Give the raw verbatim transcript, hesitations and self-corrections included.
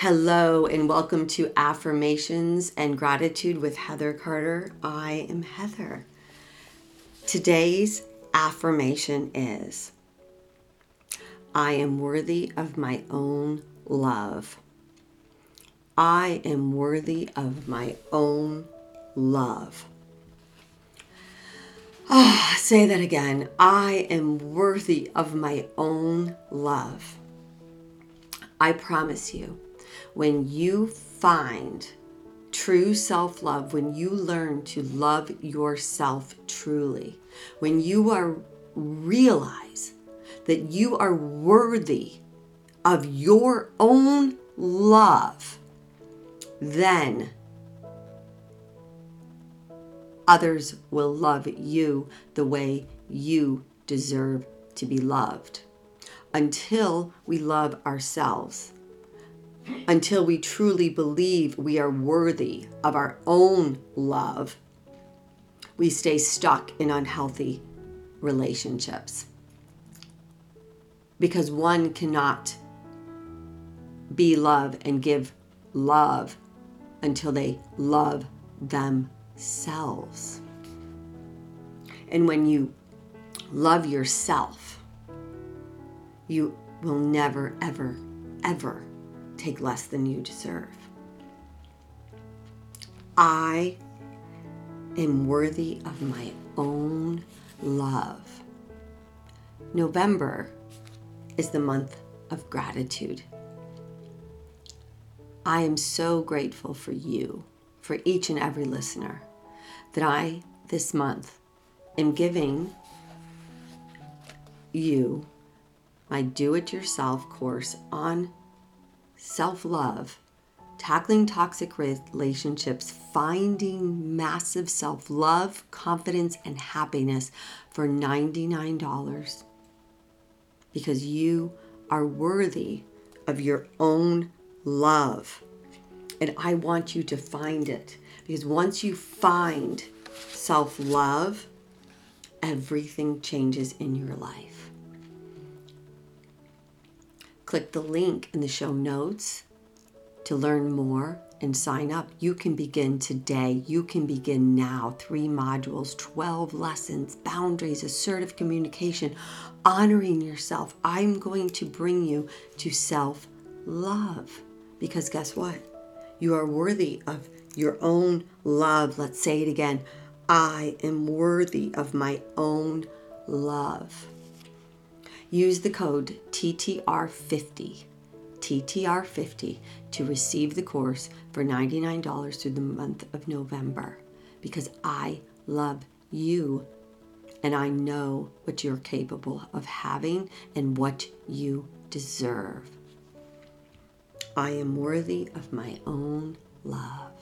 Hello and welcome to Affirmations and Gratitude with Heather Carter. I am Heather. Today's affirmation is, I am worthy of my own love. I am worthy of my own love. Ah, oh, say that again. I am worthy of my own love. I promise you, when you find true self-love, when you learn to love yourself truly, when you are realize that you are worthy of your own love, then others will love you the way you deserve to be loved. Until we love ourselves, until we truly believe we are worthy of our own love, we stay stuck in unhealthy relationships. Because one cannot be love and give love until they love themselves. And when you love yourself, you will never, ever, ever take less than you deserve. I am worthy of my own love. November is the month of gratitude. I am so grateful for you, for each and every listener, that I, this month, am giving you my do-it-yourself course on self-love, tackling toxic relationships, finding massive self-love, confidence, and happiness for ninety-nine dollars. Because you are worthy of your own love. And I want you to find it. Because once you find self-love, everything changes in your life. Click the link in the show notes to learn more and sign up. You can begin today. You can begin now. Three modules, twelve lessons, boundaries, assertive communication, honoring yourself. I'm going to bring you to self-love because guess what? You are worthy of your own love. Let's say it again. I am worthy of my own love. Use the code T T R fifty, T T R fifty, to receive the course for ninety-nine dollars through the month of November. Because I love you and I know what you're capable of having and what you deserve. I am worthy of my own love.